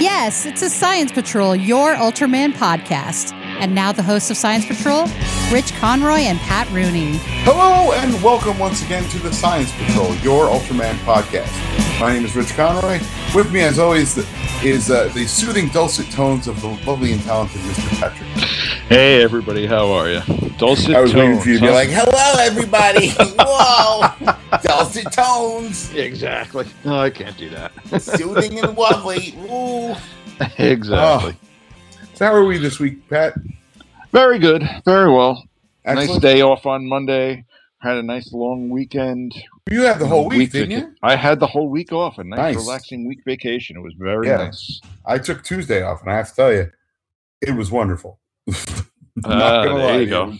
Yes, it's a Science Patrol, your Ultraman podcast. And now the hosts of Science Patrol, Rich Conroy and Pat Rooney. Hello and welcome once again to the Science Patrol, your Ultraman podcast. My name is Rich Conroy. With me, as always, is the soothing, dulcet tones of the lovely and talented Mr. Patrick. Hey, everybody. How are you? Dulcet tones. I was waiting for you to be like, hello, everybody. Whoa. Dulcet tones. Exactly. No, I can't do that. Soothing and lovely. Ooh. Exactly. So how are we this week, Pat? Very good. Very well. Excellent. Nice day off on Monday. Had a nice long weekend. You had the whole week didn't you? I had the whole week off. A nice, relaxing week vacation. It was very nice. I took Tuesday off, and I have to tell you, it was wonderful. Not gonna lie. There you go.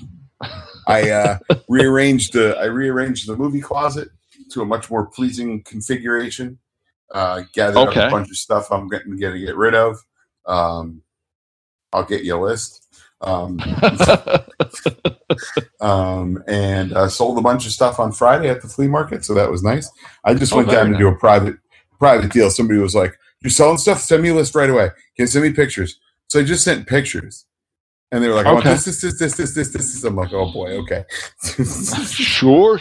I rearranged the movie closet to a much more pleasing configuration. Gathered up a bunch of stuff I'm going to get rid of. I'll get you a list. And sold a bunch of stuff on Friday at the flea market, so that was nice. I just went down to do a private deal. Somebody was like, "You're selling stuff? Send me a list right away. Can you send me pictures?" So I just sent pictures, and they were like, "I want this." I'm like, "Oh boy, okay." Sure.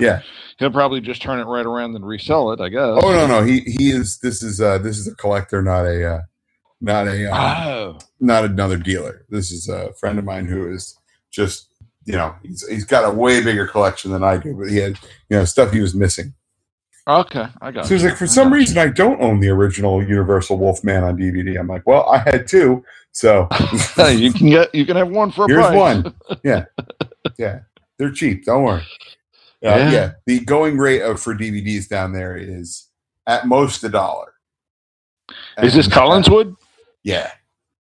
Yeah, he'll probably just turn it right around and resell it, I guess. Oh no, he is. This is a collector, not a. Not another dealer. This is a friend of mine who is just, he's got a way bigger collection than I do, but he had, stuff he was missing. Okay, I got it. So he was like, for some reason, I don't own the original Universal Wolfman on DVD. I'm like, well, I had two, so you can have one for a price. Here's one. Yeah, they're cheap. Don't worry. Yeah, the going rate for DVDs down there is at most $1. Is this Collinswood? Yeah.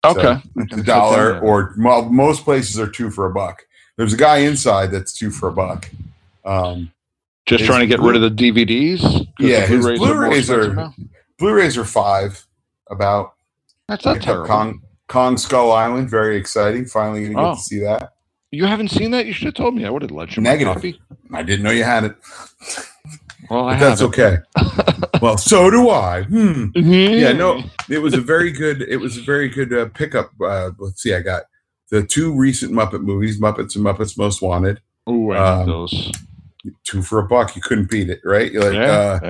Okay. So it's $1, or most places are $2 for $1. There's a guy inside that's $2 for $1. Just trying to get rid of the DVDs. Yeah, the Blu-rays are $5. About. That's not terrible. Kong Skull Island, very exciting. Finally going to get to see that. You haven't seen that? You should have told me. I would have let you. Negative. I didn't know you had it. Well, but that's okay. Well, so do I. Yeah, no, it was a very good. It was a very good pickup. Let's see, I got the two recent Muppet movies, Muppets and Muppets Most Wanted. Oh, I love those. $2 for $1. You couldn't beat it, right? You're like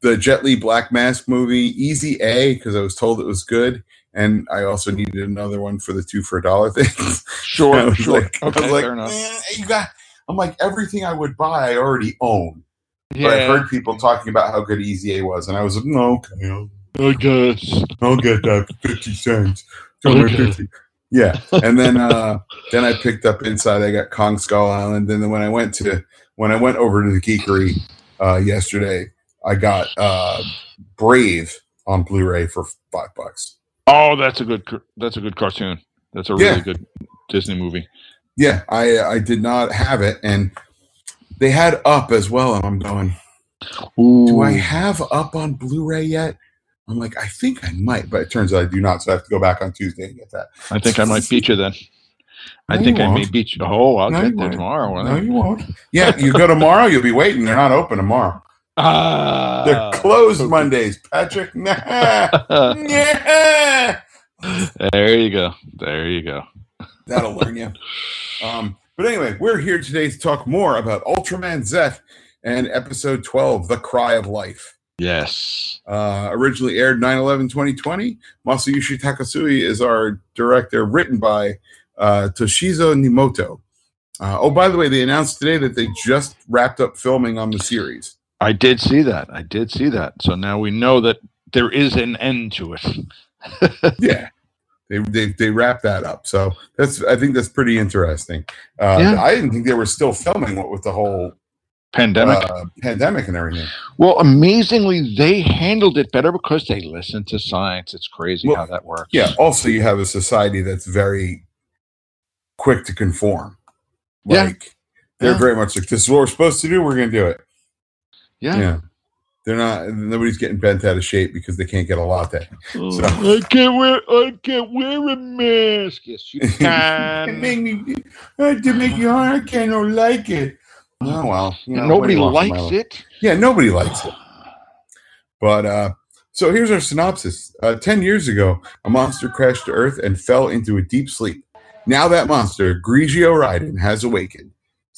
the Jet Li Black Mask movie, Easy A, because I was told it was good, and I also needed another one for the $2 for $1 things. Sure, sure. Fair enough. I'm like, everything I would buy, I already own. Yeah. But I've heard people talking about how good Easy A was, and I was like, no, okay. I guess. I'll get that for 50 cents. $2.50. Yeah. And then I picked up inside. I got Kong Skull Island. And then when I went over to the Geekery yesterday, I got Brave on Blu-ray for $5. Oh, that's a good cartoon. That's a really good Disney movie. Yeah, I did not have it, and they had Up as well, and I'm going, ooh. Do I have Up on Blu-ray yet? I'm like, I think I might, but it turns out I do not, so I have to go back on Tuesday and get that. I think I might beat you then. I may beat you. Oh, I'll get there tomorrow. No, you won't. Yeah, you go tomorrow, you'll be waiting. They're not open tomorrow. They're closed Mondays, Patrick. Nah. There you go. That'll learn you. But anyway, we're here today to talk more about Ultraman Zeth and Episode 12, The Cry of Life. Yes. Originally aired 9/11/2020. Masayoshi Takasugi is our director, written by Toshizo Nimoto. Oh, by the way, they announced today that they just wrapped up filming on the series. I did see that. So now we know that there is an end to it. Yeah. They wrap that up, so I think that's pretty interesting. I didn't think they were still filming with the whole pandemic and everything. Well, amazingly, they handled it better because they listened to science. It's crazy how that works. Yeah. Also, you have a society that's very quick to conform. They're very much like, this is what we're supposed to do. We're going to do it. Yeah. Yeah. They're not. Nobody's getting bent out of shape because they can't get a latte. Oh, so. I can't wear a mask. Yes, you can. I can't. I like it. Oh well. Nobody likes it. Yeah, nobody likes it. But So here's our synopsis. 10 years ago, a monster crashed to Earth and fell into a deep sleep. Now that monster, Grigio Raiden, has awakened.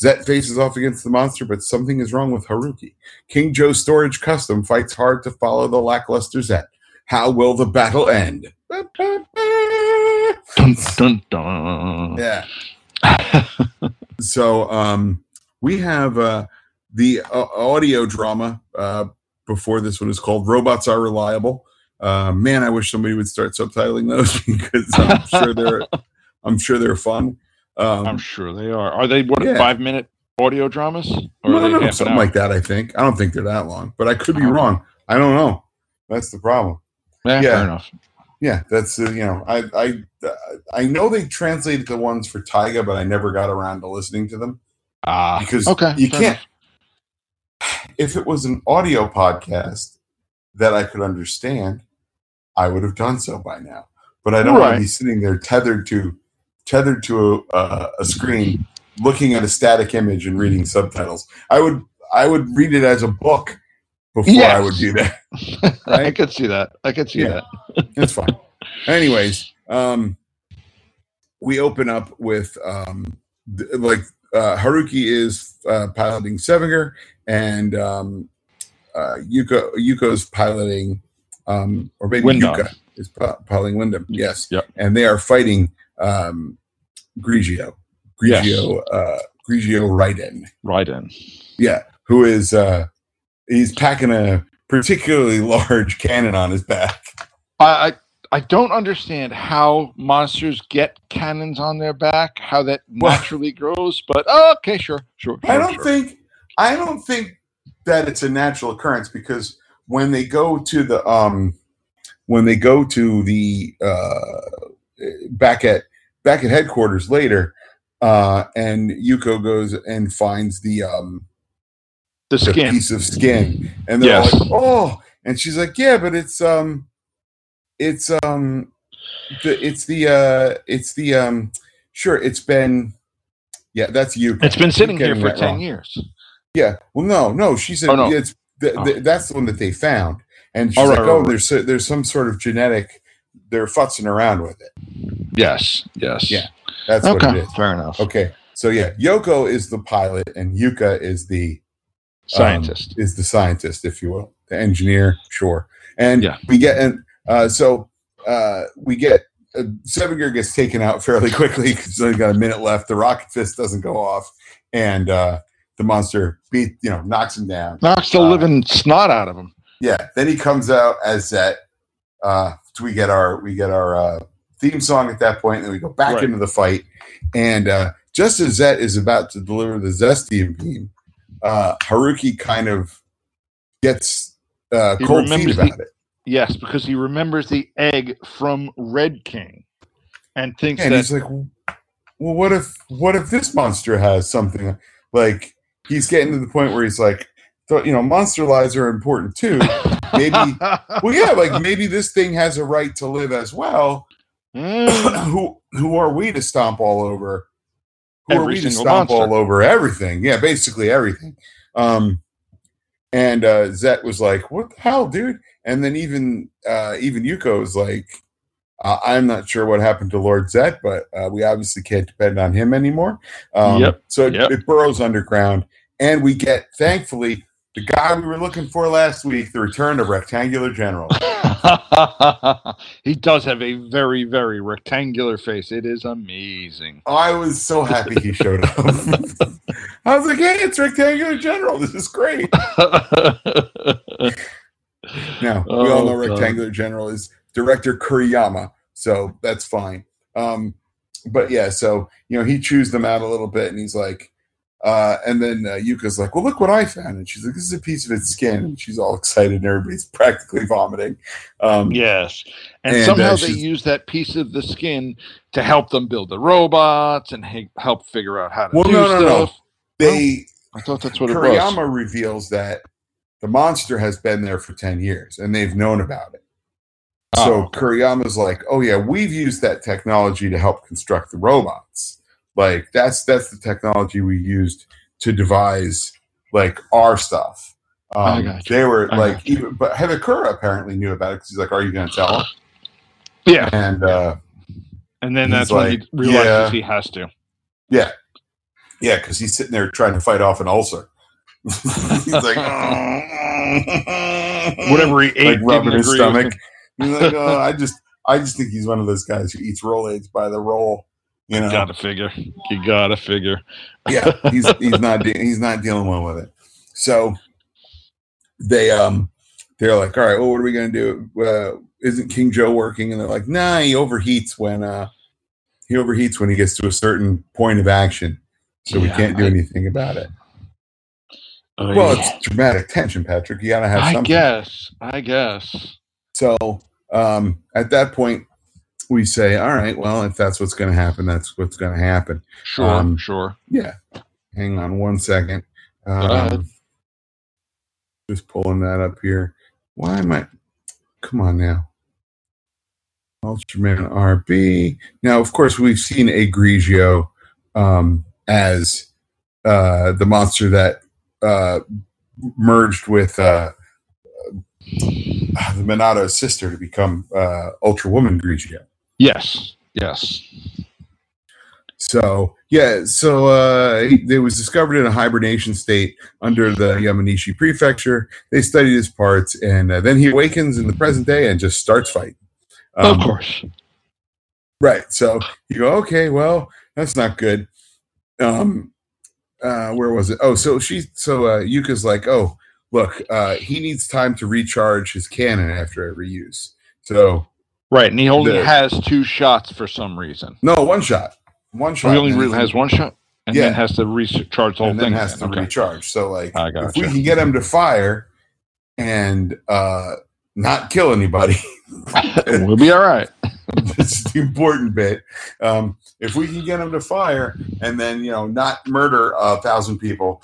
Zeth faces off against the monster, but something is wrong with Haruki. King Joe Storage Custom fights hard to follow the lackluster Zeth. How will the battle end? Dun, dun, dun. Yeah. So we have the audio drama before this one is called Robots Are Reliable. Man, I wish somebody would start subtitling those because I'm sure they're fun. I'm sure they are. Are they what 5-minute audio dramas? Or no, something like that. I think. I don't think they're that long, but I could be wrong. I don't know. That's the problem. Yeah, fair enough. Yeah, that's I know they translated the ones for Taiga, but I never got around to listening to them. You can't. Enough. If it was an audio podcast that I could understand, I would have done so by now. But I don't want to be sitting there tethered to a screen, looking at a static image and reading subtitles. I would read it as a book before I would do that. Right? I could see that. I could see that. That's fine. Anyways, we open up with Haruki is piloting Sevenger, and Yuko's piloting, or maybe Windham. Yuka is piloting Windham. Yes, yep. And they are fighting. Grigio, yes. Grigio Raiden. Yeah, who is he's packing a particularly large cannon on his back. I don't understand how monsters get cannons on their back, how that naturally grows. But okay, sure. I don't think that it's a natural occurrence because when they go to the back at headquarters later, and Yuko goes and finds the piece of skin, and they're all like, "Oh!" And she's like, "Yeah, but that's Yuko. It's been sitting here for 10 years. Yeah. Well, no, she said it's that's the one that they found, and she's there's some sort of genetic. They're futzing around with it. Yes. Yeah, that's what it is. Fair enough. Okay, so yeah, Yoko is the pilot, and Yuka is the scientist. Is the scientist, if you will, the engineer? Sure. And we get Sevenger gets taken out fairly quickly because he's only got a minute left. The rocket fist doesn't go off, and the monster knocks him down, knocks the living snot out of him. Yeah. Then he comes out as that. We get our theme song at that point, and then we go back into the fight. And just as Zeth is about to deliver the Zestium beam, Haruki kind of gets cold feet about it. Yes, because he remembers the egg from Red King, and thinks that he's like, "Well, what if this monster has something?" Like he's getting to the point where he's like, monster lives are important too. Maybe this thing has a right to live as well. Who are we to stomp all over? All over everything? Yeah, basically everything. And Zeth was like, "What the hell, dude?" And then even Yuko was like, "I'm not sure what happened to Lord Zeth, but we obviously can't depend on him anymore." It burrows underground, and we get thankfully. The guy we were looking for last week, the return of Rectangular General. He does have a very, very rectangular face. It is amazing. I was so happy he showed up. I was like, hey, it's Rectangular General. This is great. Now, we all know Rectangular General is Director Kuriyama, so that's fine. But yeah, so, he chews them out a little bit, and he's like, and then Yuka's like, well, look what I found. And she's like, this is a piece of its skin. And she's all excited, and everybody's practically vomiting. Yes. And somehow they use that piece of the skin to help them build the robots and help figure out how to do stuff. I thought that's what Kuriyama it was. Kuriyama reveals that the monster has been there for 10 years, and they've known about it. Kuriyama's like, oh, yeah, we've used that technology to help construct the robots. Like that's the technology we used to devise like our stuff. They were like, even, but Hebikura apparently knew about it because he's like, "Are you going to tell him?" Yeah, and then that's when he realizes he has to. Yeah, yeah, because he's sitting there trying to fight off an ulcer. He's like, whatever he ate, like rubbing his stomach. He's like, "Oh, I just think he's one of those guys who eats roll aids by the roll." You know, you gotta figure. Yeah, he's not dealing well with it. So they they're like, all right, well, what are we gonna do? Isn't King Joe working? And they're like, nah, he overheats when he gets to a certain point of action, so we can't do anything about it. It's dramatic tension, Patrick. You gotta have something. I guess. So at that point, we say, all right, well, if that's what's going to happen, that's what's going to happen. Sure. Yeah. Hang on one second. Just pulling that up here. Why am I? Come on now. Ultraman RB. Now, of course, we've seen a Grigio as the monster that merged with the Minato's sister to become Ultrawoman Grigio. Yes. So it was discovered in a hibernation state under the Yamanishi Prefecture. They studied his parts, and then he awakens in the present day and just starts fighting. Of course. Right. So you go, okay, well, that's not good. Where was it? Oh, so Yuka's like, oh, look, he needs time to recharge his cannon after every use. So. Right, and he only has two shots for some reason. No, one shot. He only really has one shot, and then has to recharge the whole thing. And then has to recharge. So, like, if we can get him to fire and not kill anybody, we'll be all right. That's the important bit. If we can get him to fire and then, not murder 1,000 people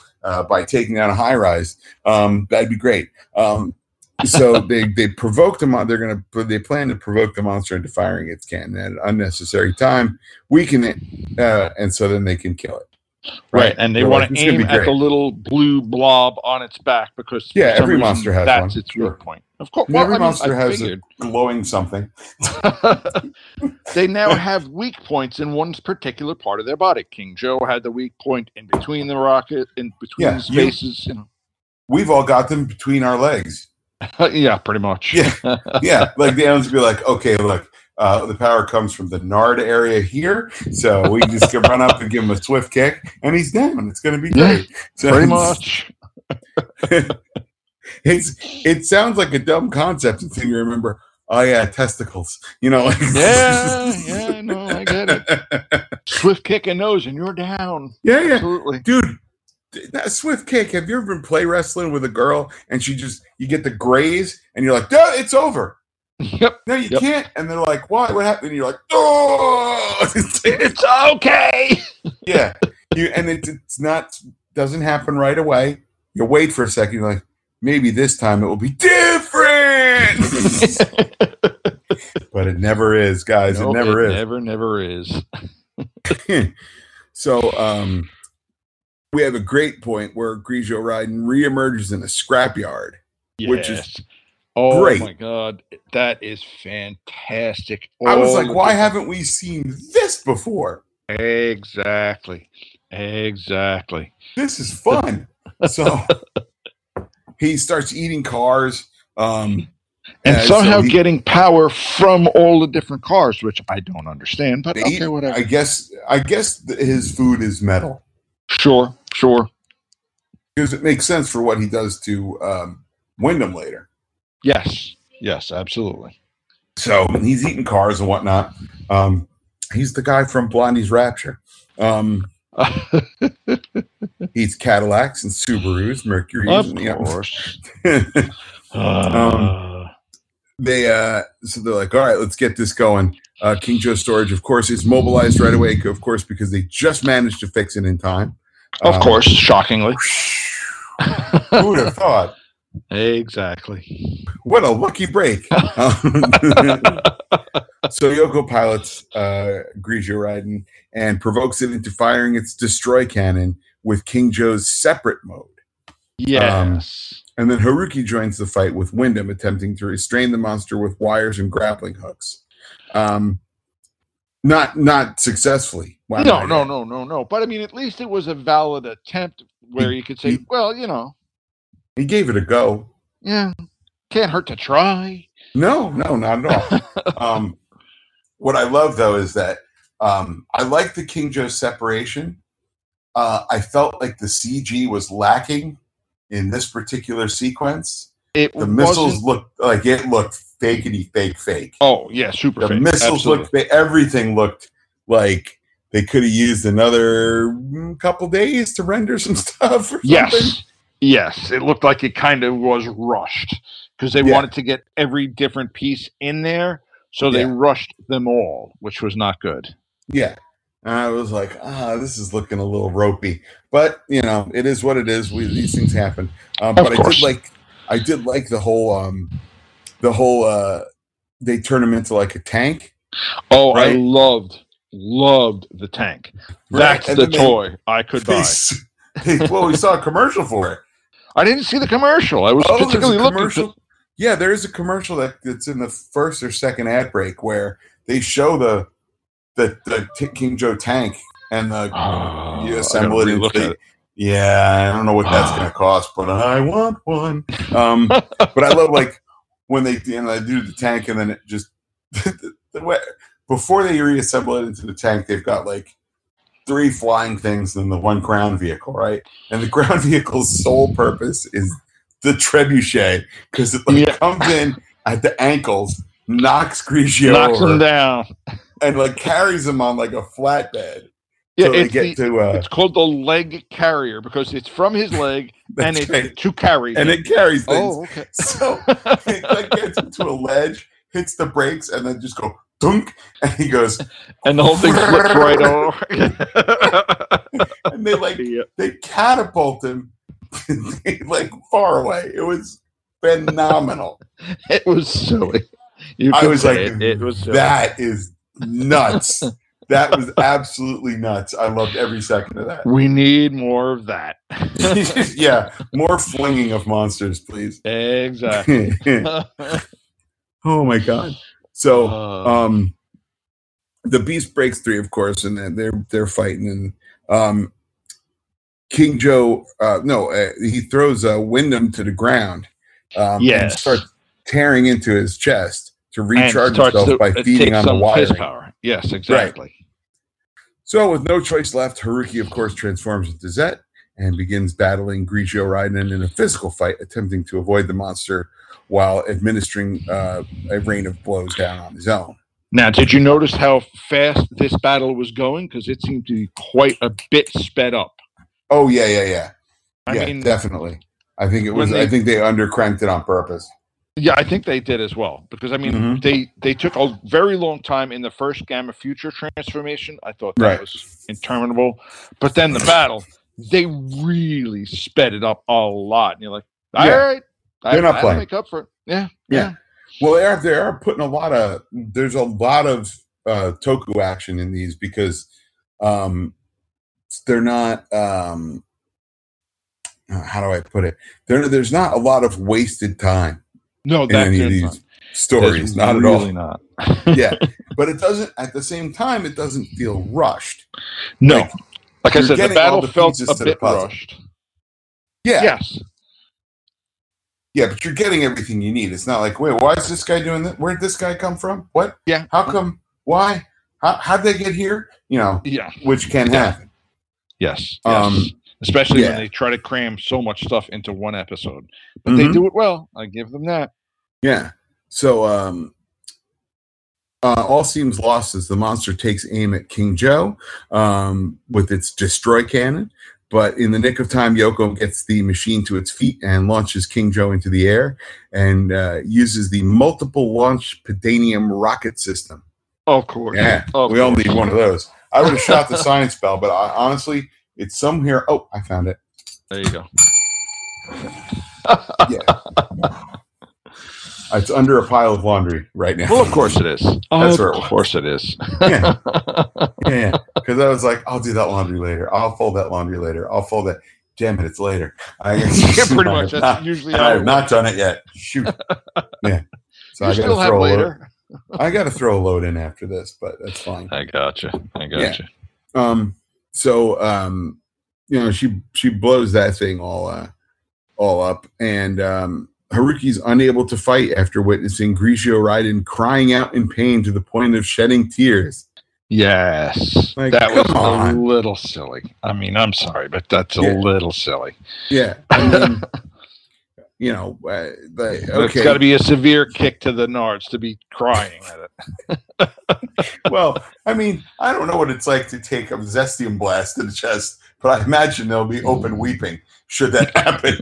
by taking down a high rise, that'd be great. So they provoke the monster. They plan to provoke the monster into firing its cannon at an unnecessary time, weaken it, and so then they can kill it. Right, and they want to aim at the little blue blob on its back because every monster has one. That's its weak point. Of course, every monster has a glowing something. They now have weak points in one particular part of their body. King Joe had the weak point in between the rocket, in between his faces. We've all got them between our legs. Yeah, pretty much. Yeah. Like the aliens be like, okay, look, the power comes from the Nard area here, so we just can run up and give him a swift kick, and he's down. It's going to be great. So pretty much. It sounds like a dumb concept until you remember. Oh yeah, testicles. Yeah, I know. I get it. Swift kick and nose, and you're down. Yeah, absolutely, dude. That swift kick. Have you ever been play wrestling with a girl and you get the graze and you're like, duh, it's over. Yep. No, you can't. And they're like, why? What happened? And you're like, oh, it's okay. Yeah. Doesn't happen right away. You wait for a second. You're like, maybe this time it will be different. But it never is, guys. No, it never is. Never is. So, we have a great point where Grigio Raiden reemerges in a scrapyard, which is great. Oh my god, that is fantastic! I was like, why haven't we seen this before? Exactly. This is fun. So he starts eating cars, and somehow getting power from all the different cars, which I don't understand. But whatever. I guess his food is metal. Sure. Because it makes sense for what he does to Windham later. Yes, absolutely. So he's eating cars and whatnot. He's the guy from Blondie's Rapture. Eats Cadillacs and Subarus, Mercury, and Neons. So they're like, all right, let's get this going. King Joe Storage, of course, is mobilized right away, of course, because they just managed to fix it in time. Of course, shockingly. Who would have thought? Exactly. What a lucky break. So Yoko pilots Grigio Raiden and provokes it into firing its destroy cannon with King Joe's separate mode. Yes. And then Haruki joins the fight with Windham, attempting to restrain the monster with wires and grappling hooks. Not successfully. No. But, I mean, at least it was a valid attempt where you could say, He gave it a go. Yeah. Can't hurt to try. No, not at all. What I love, though, is that I like the King Joe separation. I felt like the CG was lacking in this particular sequence. The missiles looked like it looked fake. Oh, yeah, super fake. The missiles looked, everything looked like they could have used another couple days to render some stuff or something. Yes, it looked like it kind of was rushed because they wanted to get every different piece in there, so they rushed them all, which was not good. Yeah. And I was like, this is looking a little ropey, but it is what it is. These things happen. But I did like the whole they turn him into like a tank. Oh, right? I loved the tank. Right? That's and the toy I could buy. Well, we saw a commercial for it. I didn't see the commercial. I was particularly looking. Yeah, there is a commercial that's in the first or second ad break where they show the King Joe tank and you assemble it into the. Yeah, I don't know what that's going to cost, but I want one. But I love like when they do the tank and then it just the way, before they reassemble it into the tank, they've got like 3 flying things and the 1 ground vehicle, right? And the ground vehicle's sole purpose is the trebuchet because it comes in at the ankles, knocks Grigio over, knocks him down, and like carries him on like a flatbed. Yeah, it's called the leg carrier because it's from his leg and it's to carry, and it carries things. Oh, okay. So it like gets into a ledge, hits the brakes, and then just go dunk, and he goes, and the whole thing flips right over. And they they catapult him like far away. It was phenomenal. It was silly. I was like, it was silly. That is nuts. That was absolutely nuts. I loved every second of that. We need more of that. Yeah, more flinging of monsters, please. Exactly. Oh, my God. So the Beast breaks through, of course, and they're fighting. And King Joe, he throws Windham to the ground and starts tearing into his chest to recharge himself by feeding on the wiring. Power. Yes, exactly. Right. So with no choice left, Haruki, of course, transforms into Zeth and begins battling Grigio Raiden in a physical fight, attempting to avoid the monster while administering a rain of blows down on his own. Now, did you notice how fast this battle was going? Because it seemed to be quite a bit sped up. Oh, yeah. I mean, definitely. I think it was. I think they undercranked it on purpose. Yeah, I think they did as well because they took a very long time in the first Gamma Future transformation. I thought that was interminable, but then the battle they really sped it up a lot, and you're like, all right, they're not playing. I make up for it. Yeah. Well, they are putting there's a lot of Toku action in these because they're not. How do I put it? There's not a lot of wasted time. No, that's in any of these stories, not at all. Really not. Yeah, but it doesn't. At the same time, it doesn't feel rushed. No, like I said, the battle felt a bit rushed. Yeah. Yes. Yeah, but you're getting everything you need. It's not like, wait, why is this guy doing that? Where did this guy come from? What? Yeah. How come? Why? How'd they get here? Which can happen. Yes. Especially when they try to cram so much stuff into one episode. But they do it well. I give them that. Yeah. So all seems lost as the monster takes aim at King Joe with its destroy cannon. But in the nick of time, Yoko gets the machine to its feet and launches King Joe into the air and uses the multiple launch Pedanium rocket system. Of course. Yeah, we all need one of those. I would have shot the science bell, but I, honestly... It's somewhere. Oh, I found it. There you go. Yeah. It's under a pile of laundry right now. Well, of course it is. That's where it was. Of course it is. Yeah. Yeah. Because I was like, I'll do that laundry later. I'll fold that laundry later. I'll fold that. Damn it, it's later. I guess yeah, pretty much. That's usually I have not done it yet. Shoot. Yeah. So I got to throw later. I got to throw a load in after this, but that's fine. I gotcha. Yeah. You know, she blows that thing all up, and Haruki's unable to fight after witnessing Grigio Raiden crying out in pain to the point of shedding tears. Yes, like, that was a little silly. I mean, I'm sorry, but that's a little silly. Yeah, I mean, you know, it's got to be a severe kick to the nards to be crying at it. Well, I mean, I don't know what it's like to take a Zestium blast to the chest, but I imagine there'll be open weeping should that happen.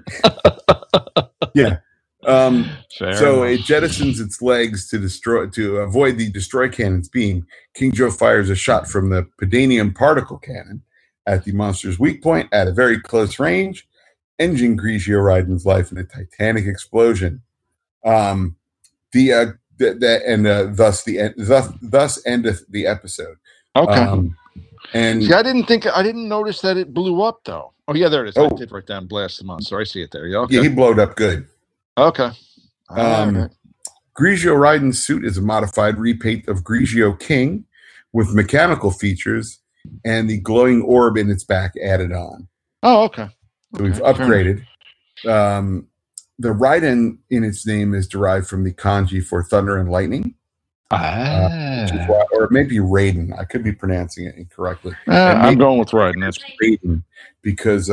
Yeah. It jettisons its legs to avoid the destroy cannon's beam. King Joe fires a shot from the Pedanium particle cannon at the monster's weak point at a very close range, ending Grigio Raiden's life in a titanic explosion. Thus endeth the episode. Okay. See, I didn't notice that it blew up though. Oh yeah, there it is. Oh. I did write down blast the monster. I see it there. Yeah, okay. Yeah, he blowed up good. Okay. Grigio Raiden's suit is a modified repaint of Grigio King with mechanical features and the glowing orb in its back added on. Oh, okay. So we've upgraded. The Raiden in its name is derived from the kanji for thunder and lightning. Or maybe Raiden. I could be pronouncing it incorrectly. I'm going with Raiden. That's Raiden because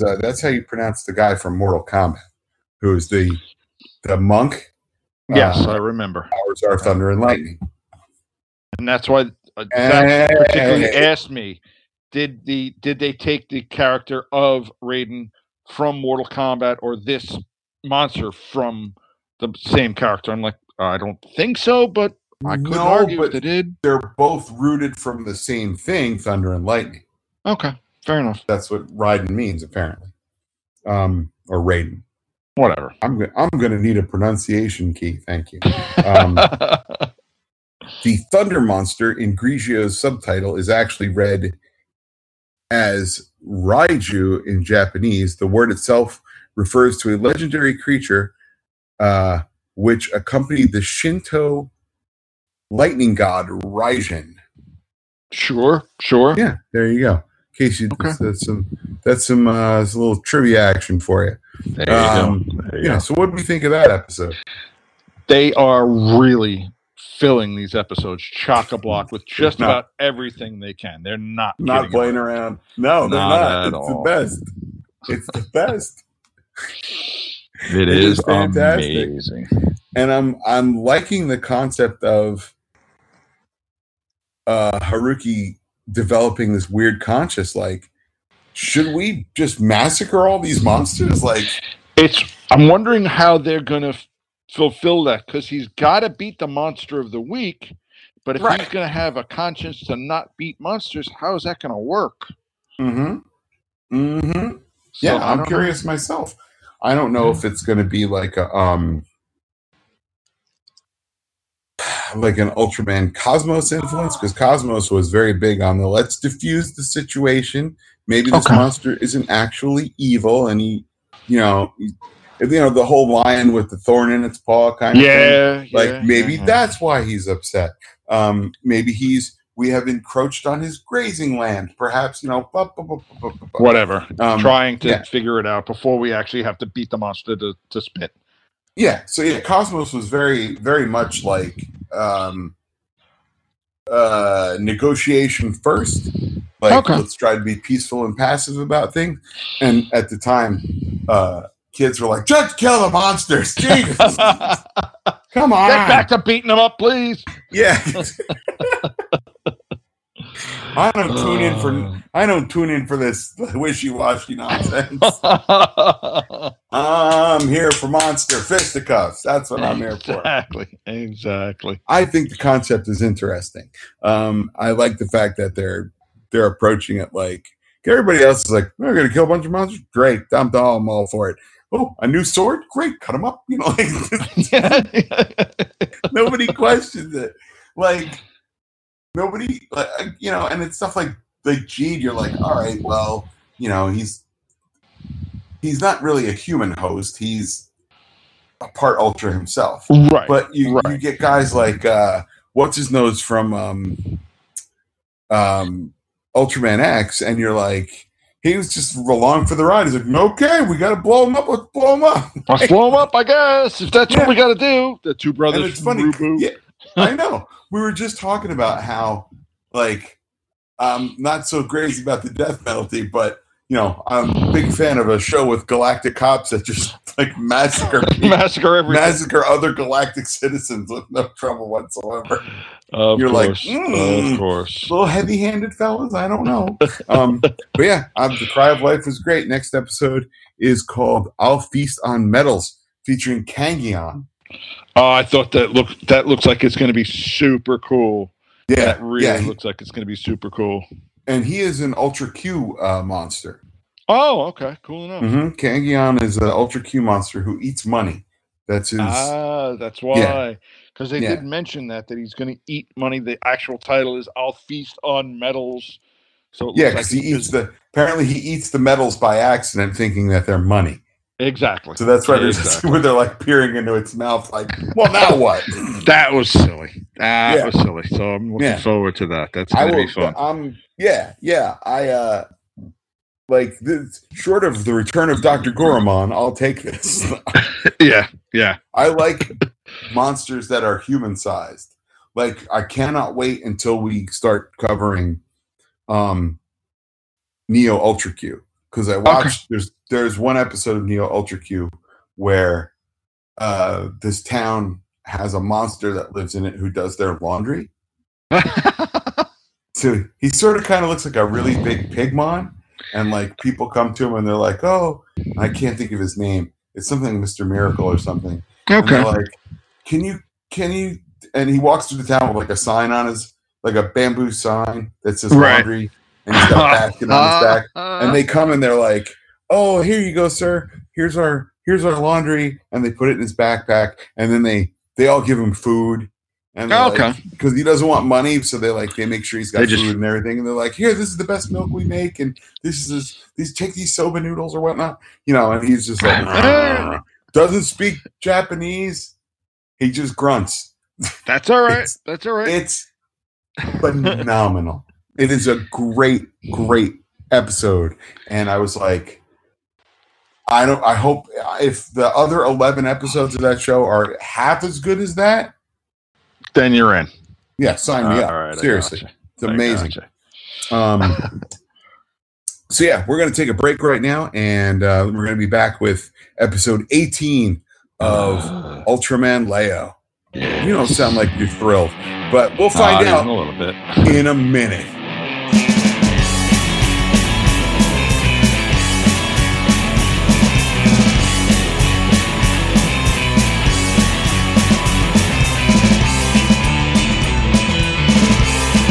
that's how you pronounce the guy from Mortal Kombat, who is the monk. Yes, I remember. Powers are thunder and lightning. And that's why Zach particularly asked me, did they take the character of Raiden from Mortal Kombat or this monster from the same character? I'm like, I don't think so, but I couldn't argue if they did. They're both rooted from the same thing, thunder and lightning. Okay. Fair enough. That's what Raiden means, apparently, or Raiden, whatever. I'm going to need a pronunciation key. Thank you. The thunder monster in Grigio's subtitle is actually read as Raiju in Japanese. The word itself refers to a legendary creature which accompanied the Shinto lightning god Raijin. Sure. Yeah, there you go. In case you, okay. That's some little trivia action for you. There you go. There you go. So what do we think of that episode? They are really filling these episodes chock-a-block with just about everything they can. They're not playing around. No, they're not. It's the best. It is fantastic. Amazing. And I'm liking the concept of Haruki developing this weird conscience, like, should we just massacre all these monsters? Like, I'm wondering how they're gonna fulfill that, because he's got to beat the monster of the week, but if he's gonna have a conscience to not beat monsters, how is that gonna work? So, yeah, I'm curious myself. I don't know if it's gonna be like a like an Ultraman Cosmos influence, because Cosmos was very big on the let's diffuse the situation. Maybe this monster isn't actually evil, and he the whole lion with the thorn in its paw kind of thing. Maybe that's why he's upset. Maybe we have encroached on his grazing land. Perhaps, whatever. Trying to figure it out before we actually have to beat the monster to spit. Yeah, so Cosmos was very, very much like negotiation first. Like, let's try to be peaceful and passive about things. And at the time, kids were like, just kill the monsters, Jesus! Come on! Get back to beating them up, please! Yeah. I don't tune in for this wishy-washy nonsense. I'm here for monster fisticuffs. That's what I'm here for. Exactly. I think the concept is interesting. I like the fact that they're approaching it like everybody else is like, we're going to kill a bunch of monsters. Great, I'm all for it. Oh, a new sword? Great, cut them up. Nobody questions it. Nobody, and it's stuff like Jeed. You're like, all right, well, you know, he's not really a human host. He's a part Ultra himself. Right. But you get guys like what's his nose from Ultraman X, and you're like, he was just along for the ride. He's like, okay, we got to blow him up. Let's blow him up. Let's blow him up, I guess. If that's what we got to do. The two brothers. And it's funny. Yeah, I know. We were just talking about how, like, I'm not so crazy about the death penalty, but, you know, I'm a big fan of a show with galactic cops that just, like, massacre other galactic citizens with no trouble whatsoever. Of course. Little heavy-handed fellas, I don't know. But yeah, The Cry of Life was great. Next episode is called I'll Feast on Metals, featuring Kangion. Oh, I thought that looks like it's going to be super cool. Yeah, that really looks like it's going to be super cool. And he is an Ultra Q monster. Oh, okay, cool enough. Mm-hmm. Kangion is an Ultra Q monster who eats money. That's his. Ah, that's why. Yeah. Because they did mention that he's going to eat money. The actual title is "I'll Feast on Metals." So it looks like he eats the. Apparently, he eats the metals by accident, thinking that they're money. Exactly. So that's why where they're like peering into its mouth, like, well, now what? That was silly. That was silly. So I'm looking forward to that. That's going to be fun. Like this, short of the return of Dr. Goromon, I'll take this. Yeah. I like monsters that are human sized. Like, I cannot wait until we start covering Neo Ultra Q, because I watched there's one episode of Neo Ultra Q where this town has a monster that lives in it who does their laundry. So he sort of kind of looks like a really big Pigmon. And, like, people come to him and they're like, oh, I can't think of his name. It's something Mr. Miracle or something. Okay. And they're like, can you, and he walks through the town with, like, a sign on his, like, a bamboo sign that says laundry. And he's got a basket on his back. And they come and they're like, oh, here you go, sir. Here's our laundry. And they put it in his backpack. And then they all give him food. And because he doesn't want money, so they make sure he's got food and everything, and they're like, "Here, this is the best milk we make, and these take these soba noodles or whatnot, you know." And he's just like, doesn't speak Japanese, he just grunts. That's all right. That's all right. It's phenomenal. It is a great, great episode, and I was like, I hope if the other 11 episodes of that show are half as good as that. Then you're in. Yeah, sign me up. Right, seriously. It's amazing. So, yeah, we're going to take a break right now, and we're going to be back with episode 18 of Ultraman Leo. You don't sound like you're thrilled, but we'll find out in a little bit. In a minute.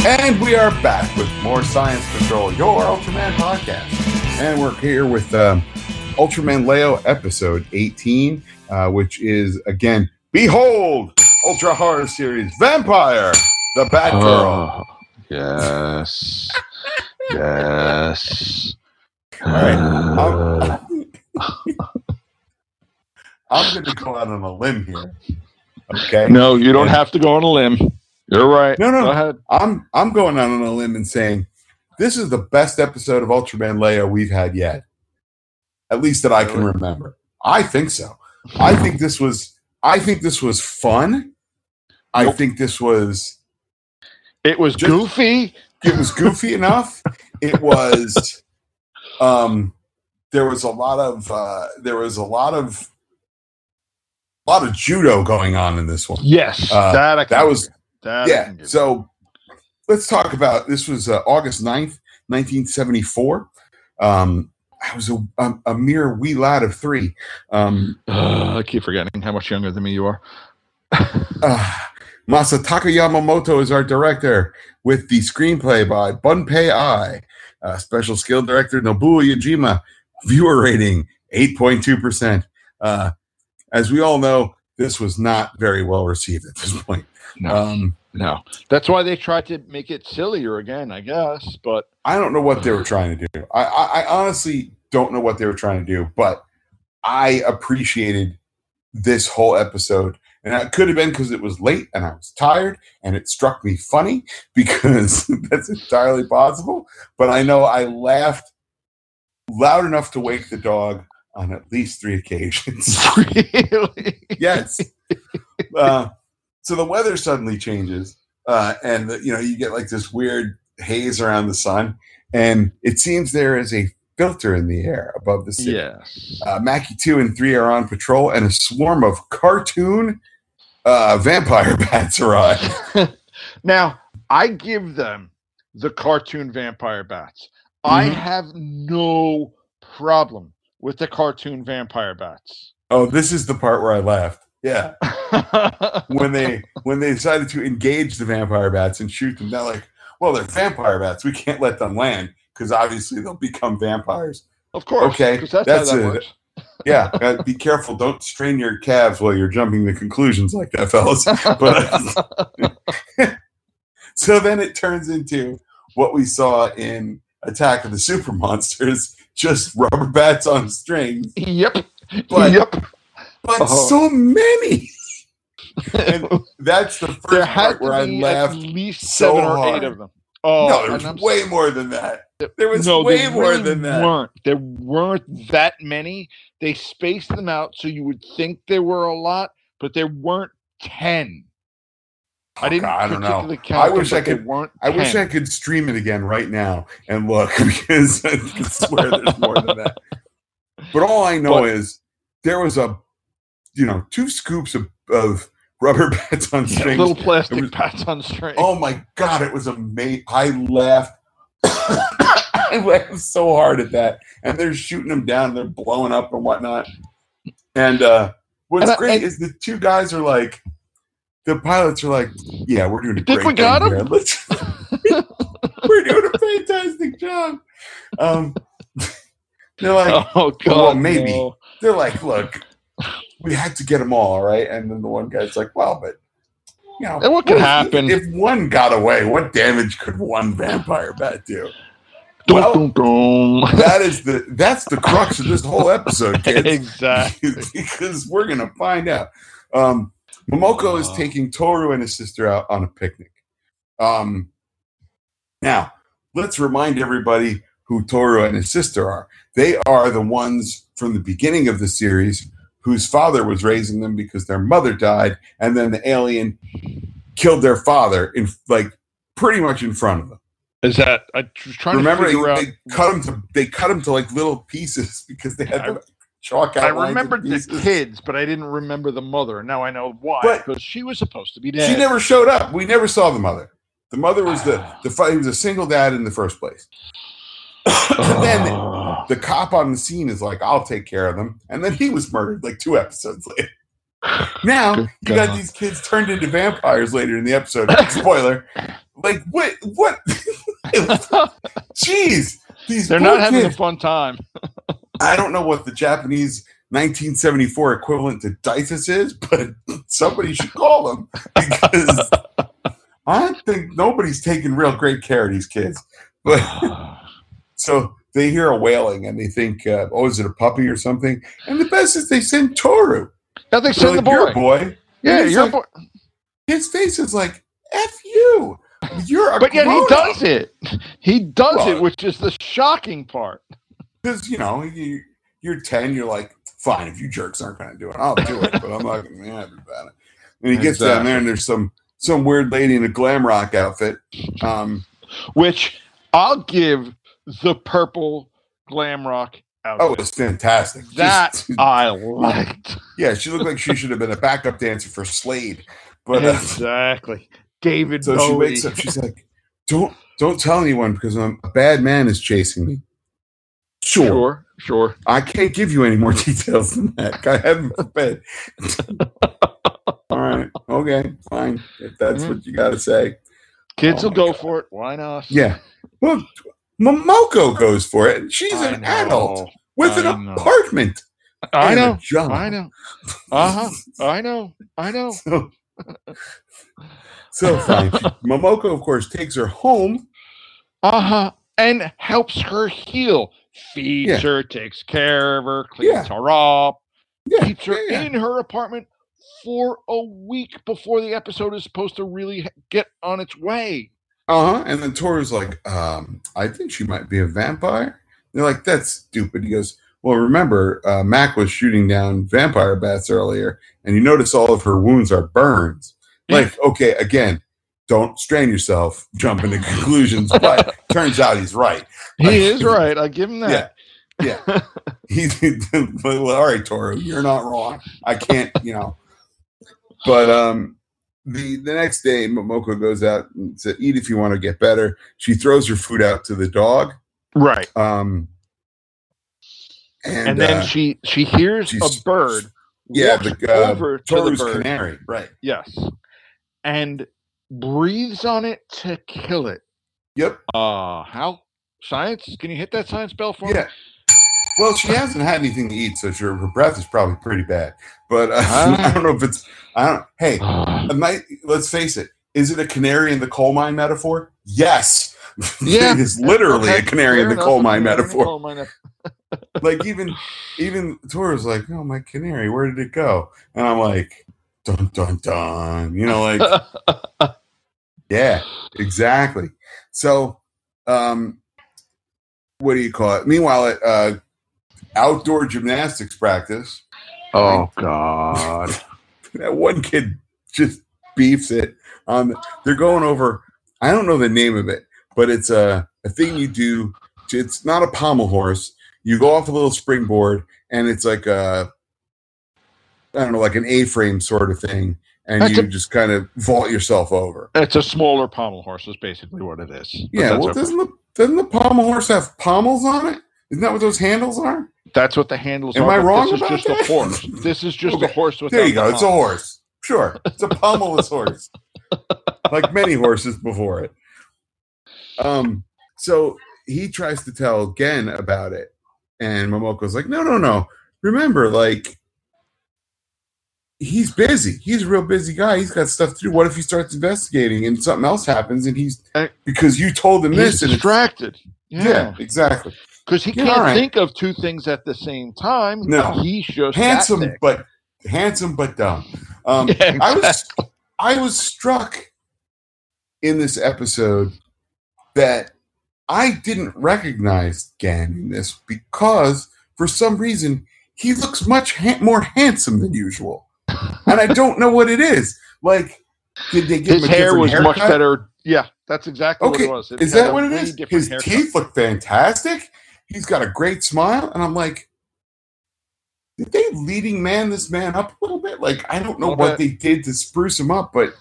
And we are back with more Science Patrol, your Ultraman podcast. And we're here with Ultraman Leo episode 18, which is, again, Behold! Ultra Horror Series Vampire, the Batgirl. Oh, yes. Yes. All right. I'm going to go out on a limb here. Okay. No, you don't have to go on a limb. You're right. No. Go ahead. I'm going out on a limb and saying this is the best episode of Ultraman Leo we've had yet. At least that I can remember. I think so. I think this was fun. I think this was. It was just goofy. It was goofy enough. It was. There was a lot of. There was a lot of judo going on in this one. Yes, that was. So let's talk about this. Was August 9th, 1974. I was a mere wee lad of 3. I keep forgetting how much younger than me you are. Masataka Yamamoto is our director, with the screenplay by Bunpei Ai. Special skill director Nobuo Yajima. Viewer rating 8.2%. As we all know, this was not very well received at this point. No. That's why they tried to make it sillier again, I guess. But I don't know what they were trying to do. I honestly don't know what they were trying to do, but I appreciated this whole episode. And it could have been because it was late and I was tired and it struck me funny, because that's entirely possible. But I know I laughed loud enough to wake the dog on at least 3 occasions. Really? Yes. So the weather suddenly changes, and you get like this weird haze around the sun, and it seems there is a filter in the air above the city. Yeah. Maki 2 and 3 are on patrol, and a swarm of cartoon vampire bats arrive. Now, I give them the cartoon vampire bats. Mm-hmm. I have no problem with the cartoon vampire bats. Oh, this is the part where I laughed. Yeah. When they decided to engage the vampire bats and shoot them, they're like, well, they're vampire bats. We can't let them land, because obviously they'll become vampires. Of course. Okay. That's how that works. Yeah. Be careful. Don't strain your calves while you're jumping to conclusions like that, fellas. But, so then it turns into what we saw in Attack of the Super Monsters. Just rubber bats on strings. Yep. But so many. And that's the first part where I laughed. At least 7 or 8 of them. Oh, no, there was way more than that. There was way more than that. There weren't that many. They spaced them out so you would think there were a lot, but there weren't 10. I don't know. I wish I could stream it again right now and look, because I can swear there's more than that. But all I know is there was 2 scoops of rubber bats on strings. Little plastic bats on strings. Oh my God, it was amazing. I laughed. I laughed so hard at that. And they're shooting them down and they're blowing up and whatnot. And what's great is the 2 guys are like, the pilots are like, yeah, we're doing a great job. We're doing a fantastic job. They're like, oh, God, well, maybe. No. They're like, look, we had to get them all, right? And then the one guy's like, well, but, and what could happen? If one got away, what damage could one vampire bat do? That's the crux of this whole episode, kids. Exactly. Because we're going to find out. Momoko is taking Toru and his sister out on a picnic. Now, let's remind everybody who Toru and his sister are. They are the ones from the beginning of the series whose father was raising them because their mother died, and then the alien killed their father in pretty much in front of them. Is that I was trying to figure out? They cut him to like little pieces because they had to chalk out. I remembered the kids, but I didn't remember the mother. Now I know why, because she was supposed to be dead. She never showed up. We never saw the mother. The mother was he was a single dad in the first place. And then the cop on the scene is like, I'll take care of them. And then he was murdered 2 episodes later. Now you got these kids turned into vampires later in the episode. Spoiler. What? Jeez. They're not having a fun time. I don't know what the Japanese 1974 equivalent to Difus is, but somebody should call them, because I don't think nobody's taking real great care of these kids. But so they hear a wailing and they think, is it a puppy or something? And the best is they send Toru. Now they send the boy. You're a boy. Yeah, you're a boy. His face is like, F you. You're a But yet he does it. He does it, which is the shocking part. Because, you're 10, you're like, fine, if you jerks aren't going to do it, I'll do it. But I'm not going to be happy about it. And he gets down there and there's some weird lady in a glam rock outfit. Which I'll give the purple glam rock outfit. Oh, it's fantastic. I liked. Yeah, she looked like she should have been a backup dancer for Slade. But, exactly. David Bowie. So she wakes up, she's like, don't tell anyone, because a bad man is chasing me. Sure. I can't give you any more details than that. I haven't prepared. All right. Okay. Fine. If that's what you got to say. Kids will go for it. Why not? Yeah. Well, Momoko goes for it. She's an adult with an apartment. I know. So Momoko, of course, takes her home. And helps her heal. Feeds her, takes care of her, cleans her up, keeps her in her apartment for a week before the episode is supposed to really get on its way. And then Toru's like, I think she might be a vampire. And they're like, that's stupid. He goes, well, remember, Mac was shooting down vampire bats earlier, and you notice all of her wounds are burns. Like, okay, again, don't strain yourself, jump into conclusions, but turns out he's right. He is right. I give him that. Yeah. Well, all right, Toru, you're not wrong. I can't, you know. But the next day, Momoko goes out and says, eat if you want to get better. She throws her food out to the dog. Right. And then she hears a bird. Yeah, over Toru's to the bird. Canary. Right. Yes. And breathes on it to kill it. Yep. How? Science? Can you hit that science bell for me? Yeah. Well, she hasn't had anything to eat, so her breath is probably pretty bad. But I don't know if it's. Let's face it. Is it a canary in the coal mine metaphor? Yes. Yeah. It is literally a canary in the coal mine metaphor. Like even Toru's like, oh, my canary, where did it go? And I'm like, dun dun dun. You know, like, yeah, exactly. So, what do you call it? Meanwhile, at outdoor gymnastics practice. Oh God! That one kid just beefs it. They're going over. I don't know the name of it, but it's a thing you do. It's not a pommel horse. You go off a little springboard, and it's like like an A-frame sort of thing, and just kind of vault yourself over. It's a smaller pommel horse is basically what it is. Yeah, well, doesn't the pommel horse have pommels on it? Isn't that what those handles are? That's what the handles are. Am I wrong about that? This is just a horse. This is just a horse without pommels. There you go. It's a horse. Sure. It's a pommelless horse. Like many horses before it. So he tries to tell Gen about it. And Momoko's like, no. Remember, like, he's busy. He's a real busy guy. He's got stuff to do. What if he starts investigating and something else happens and he's because you told him this and distracted. Yeah, exactly. Because he can't think of two things at the same time. No, he's just handsome but dumb. Exactly. I was struck in this episode that I didn't recognize Gan in this because for some reason he looks much more handsome than usual, and I don't know what it is. Like, did they give his him a hair was haircut? Much better? Yeah, that's exactly what it was. Is that what it is? His haircut. Teeth look fantastic. He's got a great smile, and I'm like, did they this man up a little bit? Like, I don't know what they did to spruce him up, but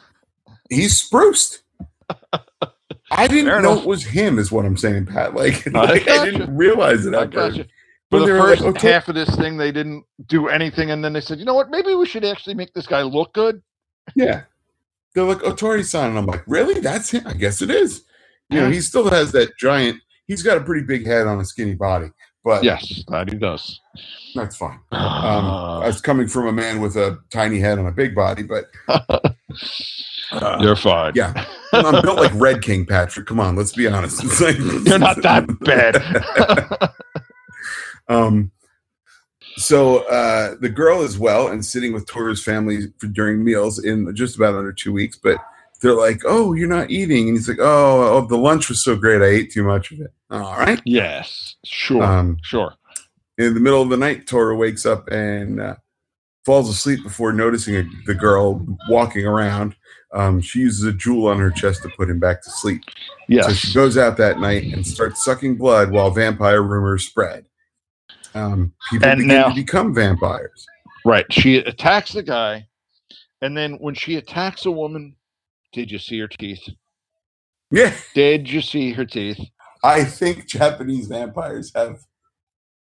he's spruced. I didn't know it was him, is what I'm saying, Pat. I didn't realize it. For the first half of this thing, they didn't do anything, and then they said, you know what, maybe we should actually make this guy look good. Yeah. They're like, Otori-san, and I'm like, really? That's him? I guess it is. You know, he still has that giant, he's got a pretty big head on a skinny body. But yes, that he does. That's fine. That's coming from a man with a tiny head on a big body, but... you're fine. Yeah. I'm built like Red King, Patrick. Come on, let's be honest. It's like, you're not that bad. So the girl is well and sitting with Toru's family during meals in just about under 2 weeks, but they're like, oh, you're not eating. And he's like, oh, the lunch was so great. I ate too much of it. All right. Yes. Sure. Sure. In the middle of the night, Toru wakes up and falls asleep before noticing the girl walking around. She uses a jewel on her chest to put him back to sleep. Yes. So she goes out that night and starts sucking blood while vampire rumors spread. People begin to become vampires. Right. She attacks the guy, and then when she attacks a woman, did you see her teeth? Yeah. Did you see her teeth? I think Japanese vampires have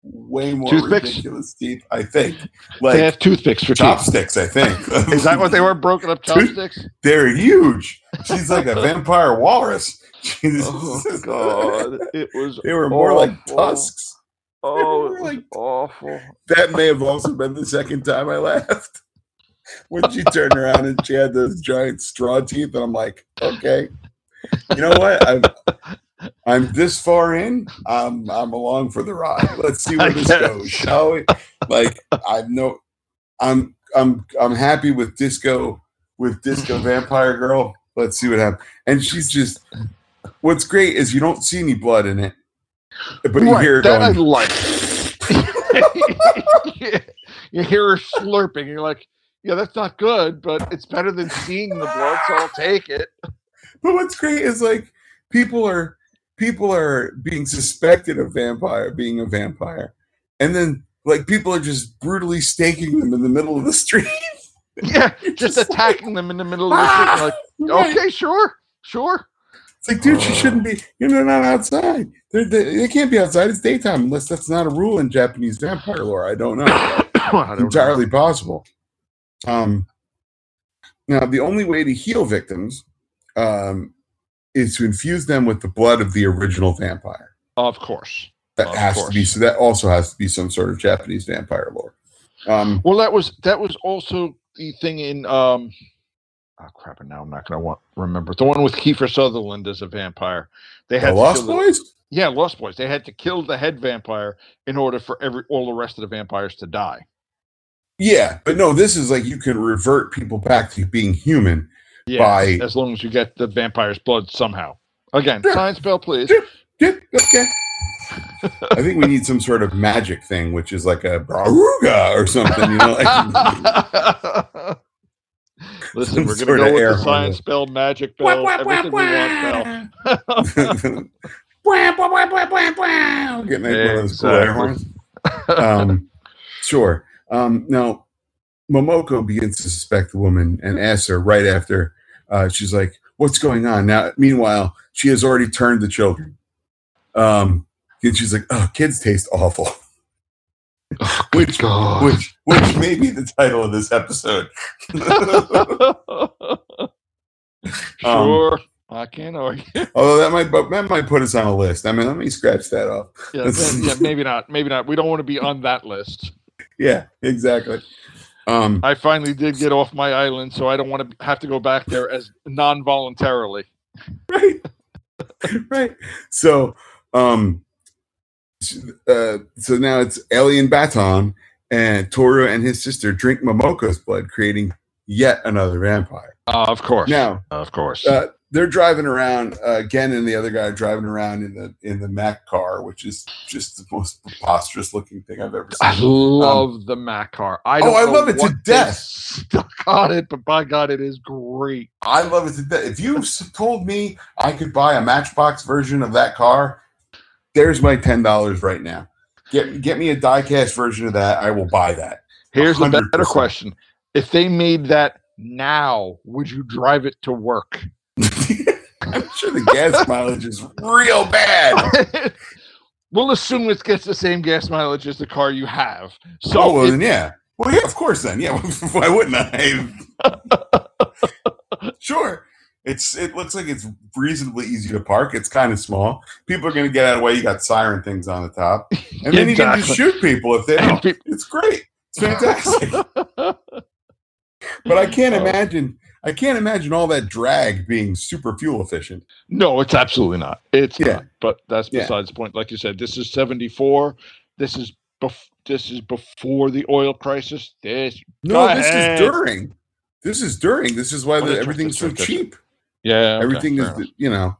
way more ridiculous teeth, I think. Like, they have toothpicks for chopsticks, teeth. I think. Is that what they were? Broken up chopsticks? They're huge. She's like a vampire walrus. Jesus. Oh, God. They were more like tusks. Oh, it was like, awful. That may have also been the second time I laughed. When she turned around and she had those giant straw teeth, and I'm like, okay, you know what? I'm this far in. I'm along for the ride. Let's see where this goes, shall we? Like, I know, I'm happy with Disco Vampire Girl. Let's see what happens. And she's just. What's great is you don't see any blood in it, but you hear it that going. You hear her slurping. You're like, yeah, that's not good, but it's better than seeing the blood, so I'll take it. But what's great is like people are being suspected of being a vampire, and then like people are just brutally staking them in the middle of the street. Yeah, just attacking like, them in the middle of the street. Like, okay, sure. It's like, dude, she shouldn't be. You know, they're not outside. They can't be outside. It's daytime, unless that's not a rule in Japanese vampire lore. I don't know. Entirely possible. Now, the only way to heal victims is to infuse them with the blood of the original vampire. Of course, that has to be. So that also has to be some sort of Japanese vampire lore. Well, that was also the thing in. Oh crap! And now I'm not going to remember the one with Kiefer Sutherland as a vampire. They had Lost Boys. Yeah, Lost Boys. They had to kill the head vampire in order for all the rest of the vampires to die. Yeah, but no, this is like you can revert people back to being human by as long as you get the vampire's blood somehow. Again, science bell, please. Okay. I think we need some sort of magic thing, which is like a Baruga or something, you know. Like, listen, we're going to go with the science bell, magic bell, everything we want bell. Getting one of those cool air horns. Sure. Now, Momoko begins to suspect the woman and asks her right after. She's like, what's going on? Now, meanwhile, she has already turned the children. And she's like, oh, kids taste awful. Oh, which may be the title of this episode. Sure. I can't argue. Although that might put us on a list. I mean, let me scratch that off. Yeah, maybe not. We don't want to be on that list. Yeah, exactly. I finally did get off my island, so I don't want to have to go back there as non-voluntarily. Right. Right. So, so now it's Alien Baton, and Toru and his sister drink Momoko's blood, creating yet another vampire. Of course. Now, of course. They're driving around again, and the other guy driving around in the Mac car, which is just the most preposterous looking thing I've ever seen. I love the Mac car. I love it to death. Stuck on it, but by God, it is great. I love it to death. If you told me I could buy a Matchbox version of that car, there's my $10 right now. Get me a diecast version of that. I will buy that. Here's 100%. A better question: if they made that now, would you drive it to work? I'm sure the gas mileage is real bad. We'll assume it gets the same gas mileage as the car you have. So Well, yeah, of course then. Yeah, why wouldn't I? Sure. It looks like it's reasonably easy to park. It's kind of small. People are going to get out of the way. You got siren things on the top. And yeah, then you can just shoot people if they don't. It's great. It's fantastic. But I can't imagine all that drag being super fuel efficient. No, it's absolutely not. It's not. But that's besides the point. Like you said, this is 74. This is before the oil crisis. This is during. This is during. This is why everything's so cheap. Yeah, okay, everything is. You know.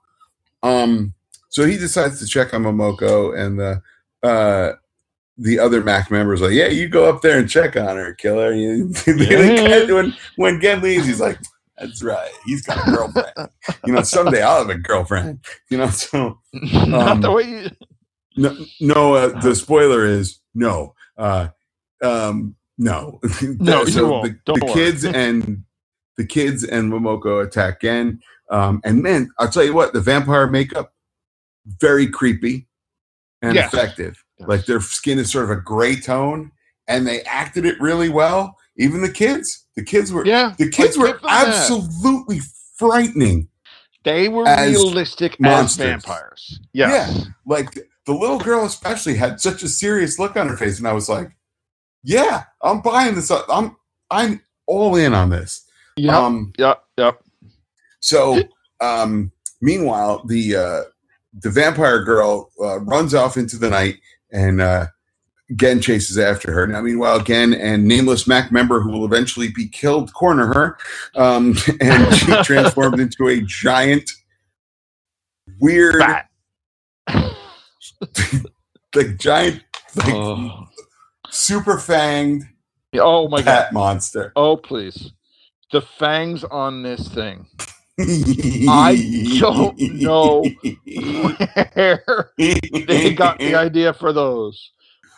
So he decides to check on Momoko, and the other MAC members like, yeah, you go up there and check on her, killer. When Gen leaves, he's like, that's right, he's got a girlfriend. You know, someday I'll have a girlfriend. You know, so not the way you. The spoiler is no. No. No, so you won't. The kids and Momoko attack Gen. And man, I'll tell you what, the vampire makeup, very creepy and effective. Like their skin is sort of a gray tone, and they acted it really well. Even the kids. The kids were absolutely frightening. They were realistic as vampires. Yes. Yeah. Like the little girl especially had such a serious look on her face, and I was like, yeah, I'm buying this. I'm all in on this. Yeah. So, meanwhile, the vampire girl runs off into the night, and Gen chases after her. Now, meanwhile, Gen and nameless MAC member who will eventually be killed corner her, and she transformed into a giant, weird, like giant, like super fanged. Oh my god, bat monster! Oh please, the fangs on this thing. I don't know where they got the idea for those.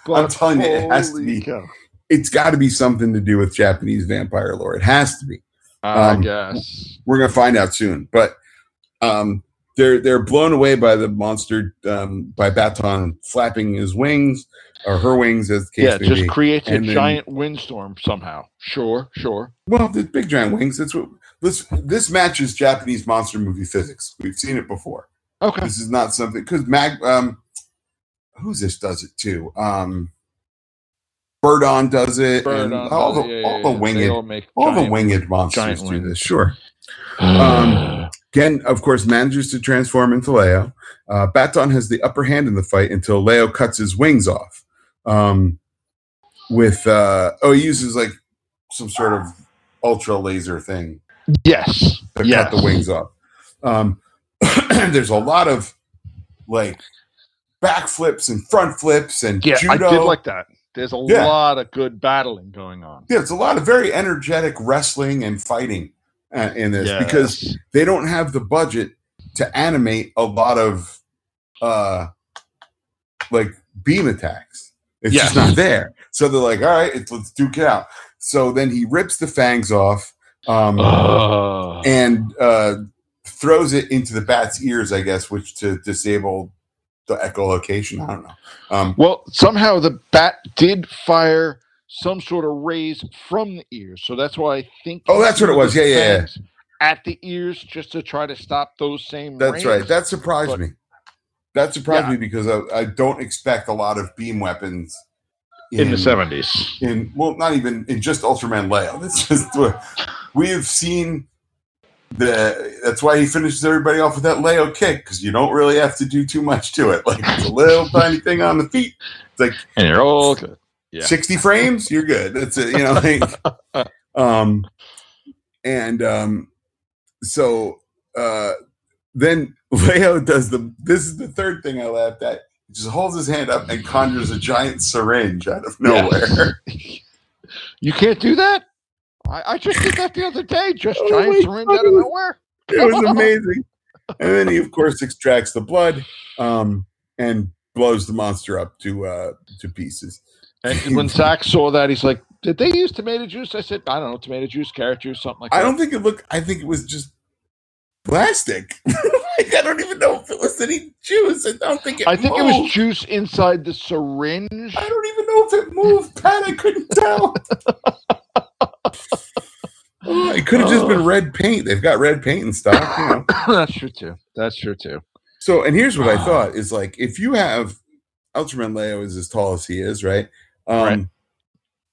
But I'm telling you, it has to be. Cow. It's got to be something to do with Japanese vampire lore. It has to be. I guess we're gonna find out soon. But they're blown away by the monster, by Baton flapping his wings or her wings, as the case may be. Yeah, just creates a giant windstorm somehow. Sure. Well, the big giant wings. That's what this matches Japanese monster movie physics. We've seen it before. Okay, this is not something because who's this does it too? Birdon does it. All the winged monsters do this. Sure. Gen, of course, manages to transform into Leo. Baton has the upper hand in the fight until Leo cuts his wings off. He uses like some sort of ultra laser thing. Yes. To cut the wings off. There's a lot of like back flips and front flips and judo. I did like that. There's a lot of good battling going on. Yeah, it's a lot of very energetic wrestling and fighting in this because they don't have the budget to animate a lot of like beam attacks. It's just not there. So they're like, all right, let's duke it out. So then he rips the fangs off and throws it into the bat's ears, I guess, which to disable the echolocation. I don't know. Well, somehow the bat did fire some sort of rays from the ears, so that's why I think. Oh, that's what it was. Yeah. At the ears, just to try to stop those same. That's rays. Right. That surprised me. That surprised me because I don't expect a lot of beam weapons in the 70s. Not even in just Ultraman Leo. It's just we have seen. That's why he finishes everybody off with that Leo kick, because you don't really have to do too much to it. Like it's a little tiny thing on the feet. It's like, and you're all good. Yeah. 60 frames, you're good. That's it, you know. Like, so then Leo does this is the third thing I laughed at. He just holds his hand up and conjures a giant syringe out of nowhere. Yes. You can't do that? I just did that the other day. Just giant syringe out of nowhere. It was amazing. And then he, of course, extracts the blood and blows the monster up to pieces. And when Zach saw that, he's like, "Did they use tomato juice?" I said, "I don't know, tomato juice, carrot juice, something like that." I don't think it looked. I think it was just plastic. Like, I don't even know if it was any juice. I don't think it. I think it was juice inside the syringe. I don't even know if it moved, Pat. I couldn't tell. It could have just been red paint. They've got red paint in stock. You know. That's true too. So, and here's what I thought is like, if you have Ultraman Leo is as tall as he is, right? Right.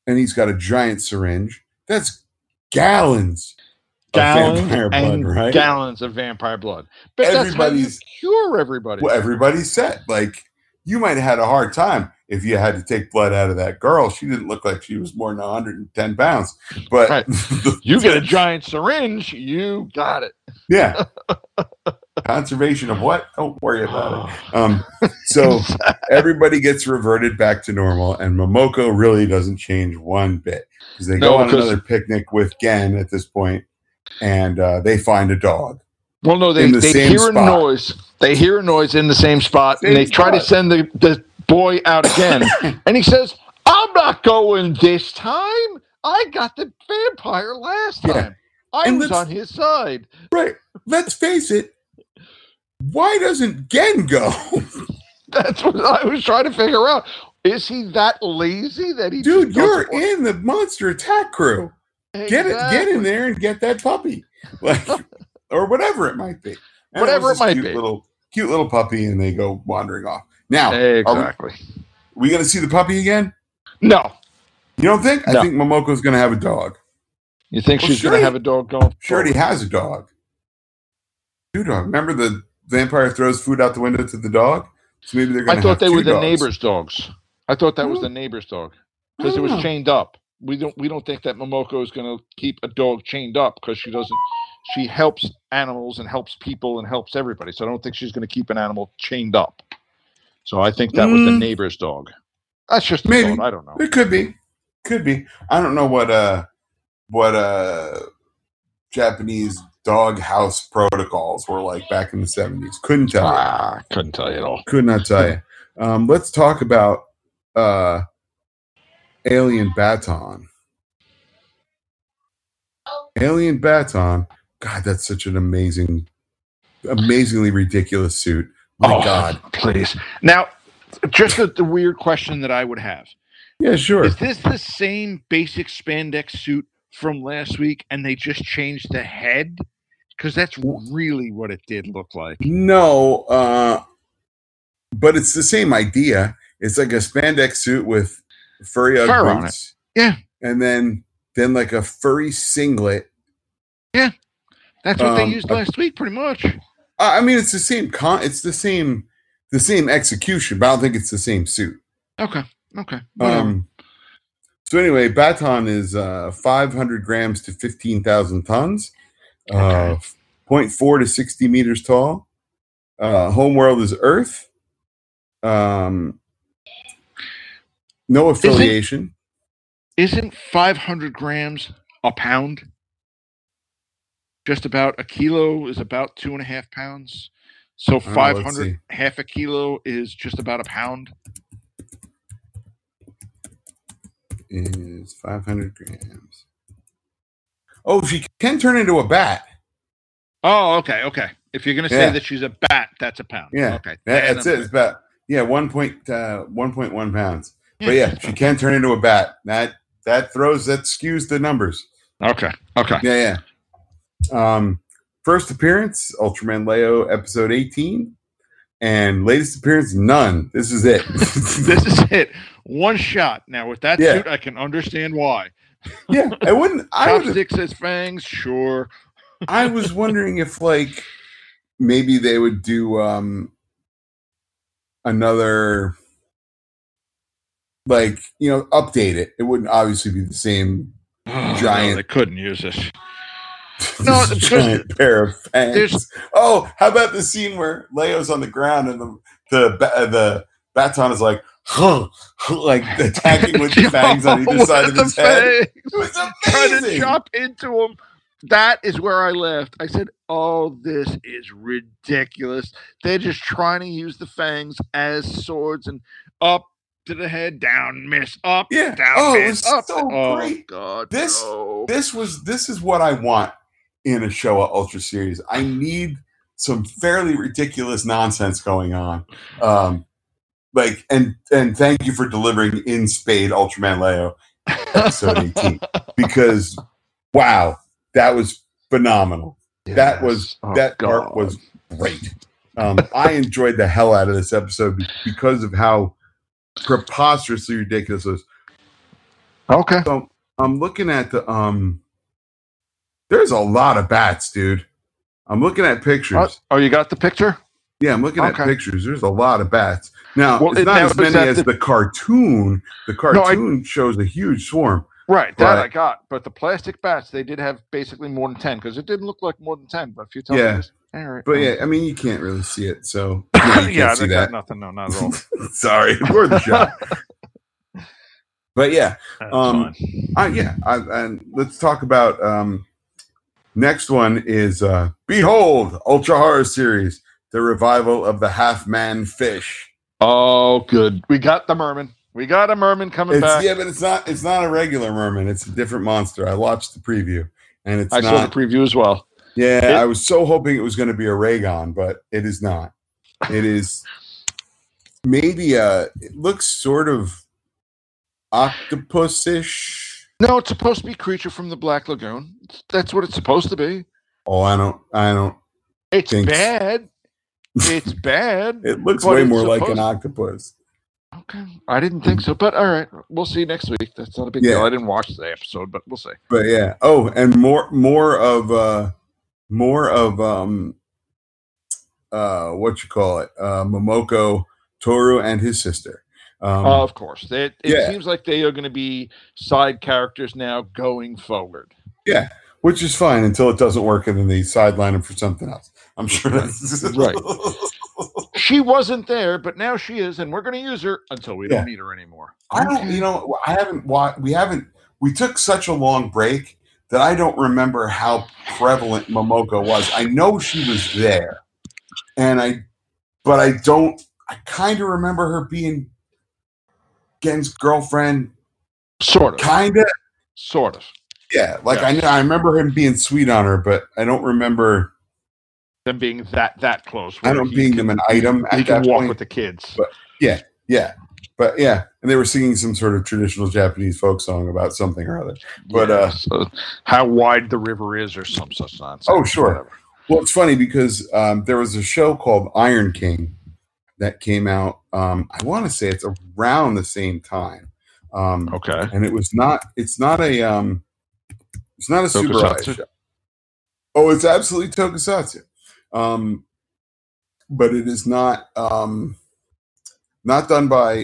And he's got a giant syringe. That's gallons of vampire blood, right? Gallons of vampire blood. But everybody's cure. Everybody. Well, everybody's set. Like you might have had a hard time. If you had to take blood out of that girl, she didn't look like she was more than 110 pounds. But right. You get a giant syringe, you got it. Yeah. Conservation of what? Don't worry about it. So everybody gets reverted back to normal, and Momoko really doesn't change one bit. Because they go on another picnic with Gen at this point, and they find a dog. Well, no, they hear a noise. They hear a noise in the same spot, and they try to send the boy out again, and he says, "I'm not going this time. I got the vampire last time. I was on his side." Right. Let's face it. Why doesn't Gen go? That's what I was trying to figure out. Is he that lazy that he? Dude, you're in the monster attack crew. Exactly. Get in there and get that puppy, like, or whatever it might be. And whatever it might be. Cute little puppy, and they go wandering off. Now, exactly. We going to see the puppy again? No. You don't think? No. I think Momoko's going to have a dog. You think she's going to have a dog going forward? She already has a dog. Two dogs. Remember the vampire throws food out the window to the dog? So maybe they're going to have I thought they were the neighbor's dogs. I thought that was the neighbor's dog because it was chained up. We don't think that Momoko is going to keep a dog chained up because she doesn't. She helps animals and helps people and helps everybody. So I don't think she's going to keep an animal chained up. So I think that was the neighbor's dog. That's just maybe. I don't know. It could be. Could be. I don't know what Japanese doghouse protocols were like back in the 70s. Couldn't tell. Couldn't tell you at all. Could not tell you. Let's talk about Alien Baton. Alien Baton. God, that's such an amazingly ridiculous suit. My God. Please. Now, just the weird question that I would have. Yeah, sure. Is this the same basic spandex suit from last week and they just changed the head? Because that's really what it did look like. No, but it's the same idea. It's like a spandex suit with furry on it. Yeah. And then like a furry singlet. Yeah. That's what they used last week pretty much. I mean, it's the same it's the same execution, but I don't think it's the same suit. Okay. So anyway, Baton is 500 grams to 15,000 tons, 0.4 to 60 meters tall. Homeworld is Earth. No affiliation. Isn't 500 grams a pound? Just about a kilo is about 2.5 pounds. So 500, half a kilo is just about a pound. Is 500 grams. Oh, she can turn into a bat. Oh, okay. If you're going to say that she's a bat, that's a pound. Yeah, okay. That's it. It's about 1.1 pounds. Yeah. But yeah, she can turn into a bat. That skews the numbers. Okay. Yeah. First appearance, Ultraman Leo, episode 18. And latest appearance, none. This is it. This is it. One shot. Now, with that suit, I can understand why. Yeah, I wouldn't. Chopsticks as fangs, sure. I was wondering if, like, maybe they would do another, like, update it. It wouldn't obviously be the same giant. No, they couldn't use this. No, it's giant pair of fangs. Oh, how about the scene where Leo's on the ground and the Baton is like, like attacking with the fangs on either side of his head. It was amazing. Trying to chop into him. That is where I laughed. I said, "Oh, this is ridiculous. They're just trying to use the fangs as swords and up to the head, down, miss, up, down, miss, up." So great. God, this is what I want in a Showa Ultra series. I need some fairly ridiculous nonsense going on. And thank you for delivering in spade Ultraman Leo episode 18 because wow, that was phenomenal. Yes. That part was great. I enjoyed the hell out of this episode because of how preposterously ridiculous it was. Okay. So I'm looking at the there's a lot of bats, dude. I'm looking at pictures. Oh, you got the picture? Yeah, I'm looking at pictures. There's a lot of bats. Now, it's not as many as the cartoon. The cartoon shows a huge swarm. Right, that I got. But the plastic bats, they did have basically more than 10 because it didn't look like more than 10. But if you tell me this. All right, but I mean, you can't really see it. So, I got nothing. No, not at all. Sorry, more than shot. But yeah. And let's talk about next one is Behold! Ultra Horror Series. The revival of the half-man fish. Oh, good. We got the merman. We got a merman coming back. Yeah, but it's not a regular merman. It's a different monster. I watched the preview, and I saw the preview as well. Yeah, I was so hoping it was going to be a Raygon, but it is not. It is maybe it looks sort of octopus-ish. No, it's supposed to be a creature from the Black Lagoon. That's what it's supposed to be. Oh, I don't. It's bad. It's bad. It looks way more like an octopus. Okay. I didn't think so, but all right. We'll see you next week. That's not a big deal. I didn't watch the episode, but we'll see. But yeah. Oh, and more of Momoko, Toru, and his sister. Of course. It seems like they are going to be side characters now going forward. Yeah, which is fine until it doesn't work, and then they sideline them for something else. I'm sure that's right. She wasn't there, but now she is, and we're going to use her until we don't need her anymore. We took such a long break that I don't remember how prevalent Momoko was. I know she was there, I kind of remember her being Gen's girlfriend. Sort of. Yeah, I remember him being sweet on her, but I don't remember them being that close. I don't being them an item. He can walk with the kids. But yeah, and they were singing some sort of traditional Japanese folk song about something or other. But so how wide the river is, or some such nonsense. Oh, sure. Whatever. Well, it's funny because there was a show called Iron King that came out. I want to say it's around the same time. Okay, and it was not. It's not a supervised show. Oh, it's absolutely tokusatsu. But it is not done by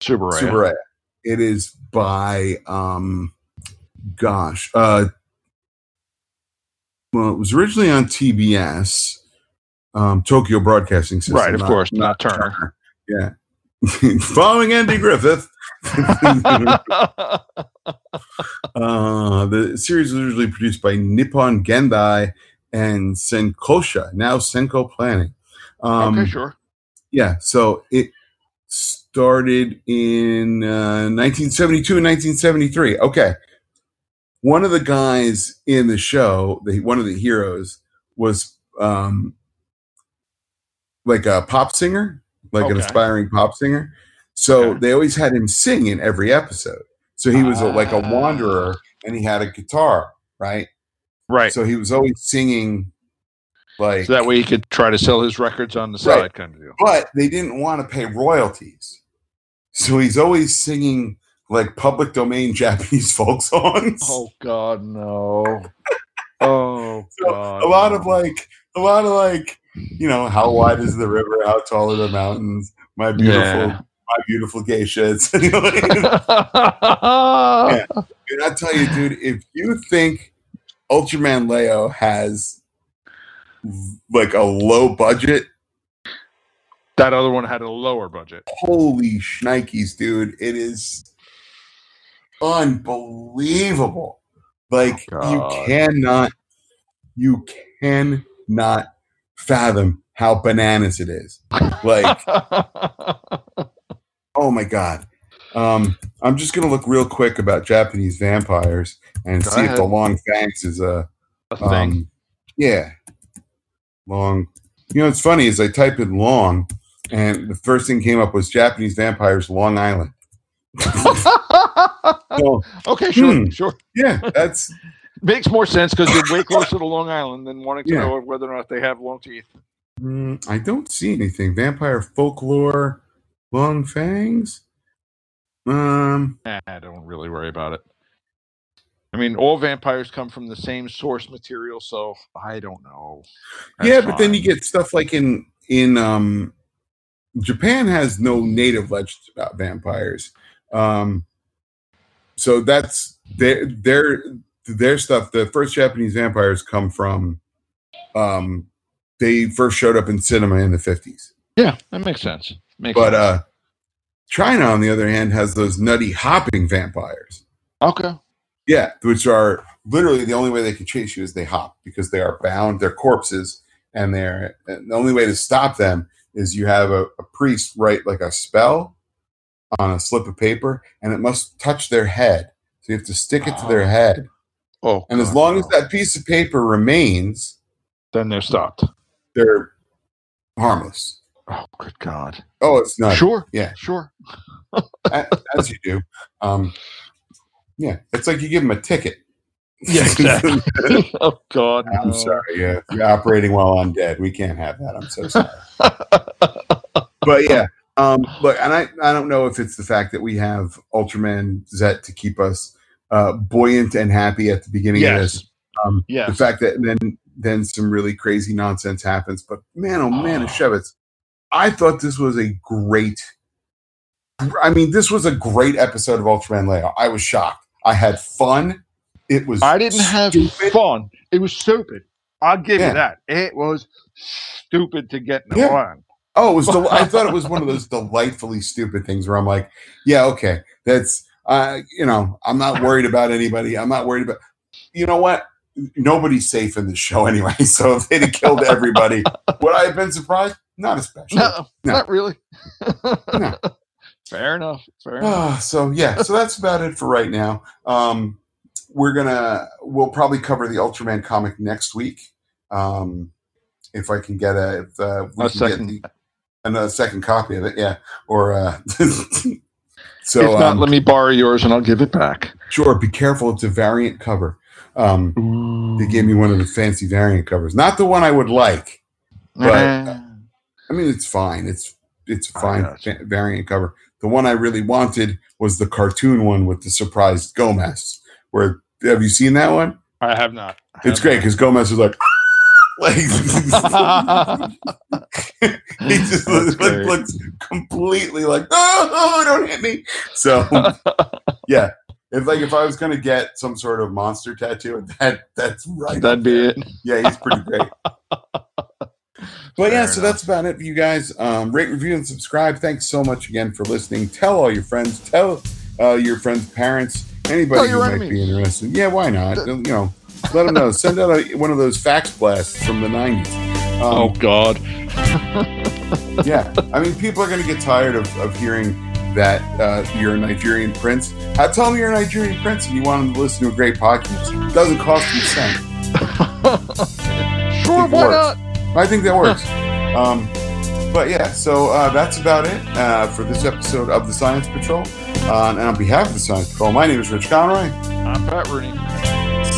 Subaraya. It is by it was originally on TBS, Tokyo Broadcasting System. Right, of course, not Turner. Yeah. Following Andy Griffith. The series was originally produced by Nippon Gendai and Senkosha, now Senko Planning. Okay, sure. Yeah, so it started in 1972 and 1973. Okay. One of the guys in the show, one of the heroes, was like a pop singer, an aspiring pop singer. So they always had him sing in every episode. So he was a wanderer, and he had a guitar, right? Right. So he was always singing, so that way he could try to sell his records on the side, kind of deal. But they didn't want to pay royalties, so he's always singing public domain Japanese folk songs. Oh God, no! Oh God! So a lot of how wide is the river? How tall are the mountains? My Beautiful Geisha. Yeah. And I tell you, dude, if you think Ultraman Leo has a low budget, that other one had a lower budget. Holy shnikes, dude. It is unbelievable. You cannot, fathom how bananas it is. Oh my God. I'm just going to look real quick about Japanese vampires and see if the long fangs is a thing. Yeah. Long. It's funny is I typed in long and the first thing came up was Japanese vampires, Long Island. Okay. Sure. Yeah. That's makes more sense because you're way closer to Long Island than wanting to know whether or not they have long teeth. I don't see anything. Vampire folklore. Long fangs? I don't really worry about it. I mean, all vampires come from the same source material, so I don't know. That's fine. But then you get stuff like in Japan has no native legends about vampires. So that's their stuff. The first Japanese vampires come from they first showed up in cinema in the 50s. Yeah, that makes sense. But China, on the other hand, has those nutty hopping vampires. Okay. Yeah, which are literally the only way they can chase you is they hop because they are bound. They're corpses, and the only way to stop them is you have a priest write a spell on a slip of paper, and it must touch their head. So you have to stick it to their head. Oh. And as long as that piece of paper remains, then they're stopped. They're harmless. Oh, good God. Oh, it's not. Sure. Yeah. Sure. As you do. Yeah. It's like you give them a ticket. Yes. Oh God. I'm sorry. Yeah, you're operating while I'm dead. We can't have that. I'm so sorry. But yeah, look, and I don't know if it's the fact that we have Ultraman Zeth to keep us buoyant and happy at the beginning of this. Yes. The fact that then some really crazy nonsense happens. But man, oh man, Shevitz, I thought this was a great. I mean, this was a great episode of Ultraman Leo. I was shocked. I had fun. It was. I didn't have fun. It was stupid. I'll give you that. It was stupid to get in the line. Oh, it was. I thought it was one of those delightfully stupid things where I'm like, yeah, okay, that's. You know, I'm not worried about anybody. I'm not worried about. You know what? Nobody's safe in this show anyway. So if they'd have killed everybody, would I have been surprised? Not especially. No. Not really. No. Fair enough. So yeah, so that's about it for right now. We'll probably cover the Ultraman comic next week. If I can get another second copy of it. Yeah. Or, so if not, let me borrow yours and I'll give it back. Sure. Be careful. It's a variant cover. They gave me one of the fancy variant covers, not the one I would like, but I mean, it's fine. It's a fine variant cover. The one I really wanted was the cartoon one with the surprised Gomez. Where have you seen that one? I have not. It's great because Gomez was like, he just looks completely like, oh, don't hit me. So yeah, it's like if I was gonna get some sort of monster tattoo, that's right. That'd be it. Yeah, he's pretty great. But yeah, so that's about it for you guys. Rate, review, and subscribe. Thanks so much again for listening. Tell all your friends. Tell your friends' parents. Anybody who might be interested. Yeah, why not? You know, let them know. Send out one of those fax blasts from the 90s. Oh, God. Yeah. I mean, people are going to get tired of hearing that you're a Nigerian prince. Tell them you're a Nigerian prince and you want them to listen to a great podcast. It doesn't cost you a cent. Sure, why not? I think that works. But yeah, so that's about it for this episode of The Science Patrol. And on behalf of The Science Patrol, my name is Rich Conroy. I'm Pat Rooney.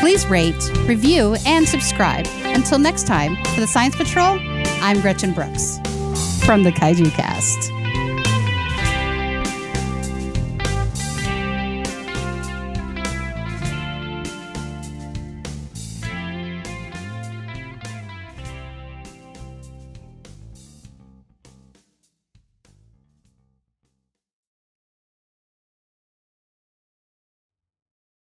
Please rate, review, and subscribe. Until next time, for The Science Patrol, I'm Gretchen Brooks from the Kaiju Cast.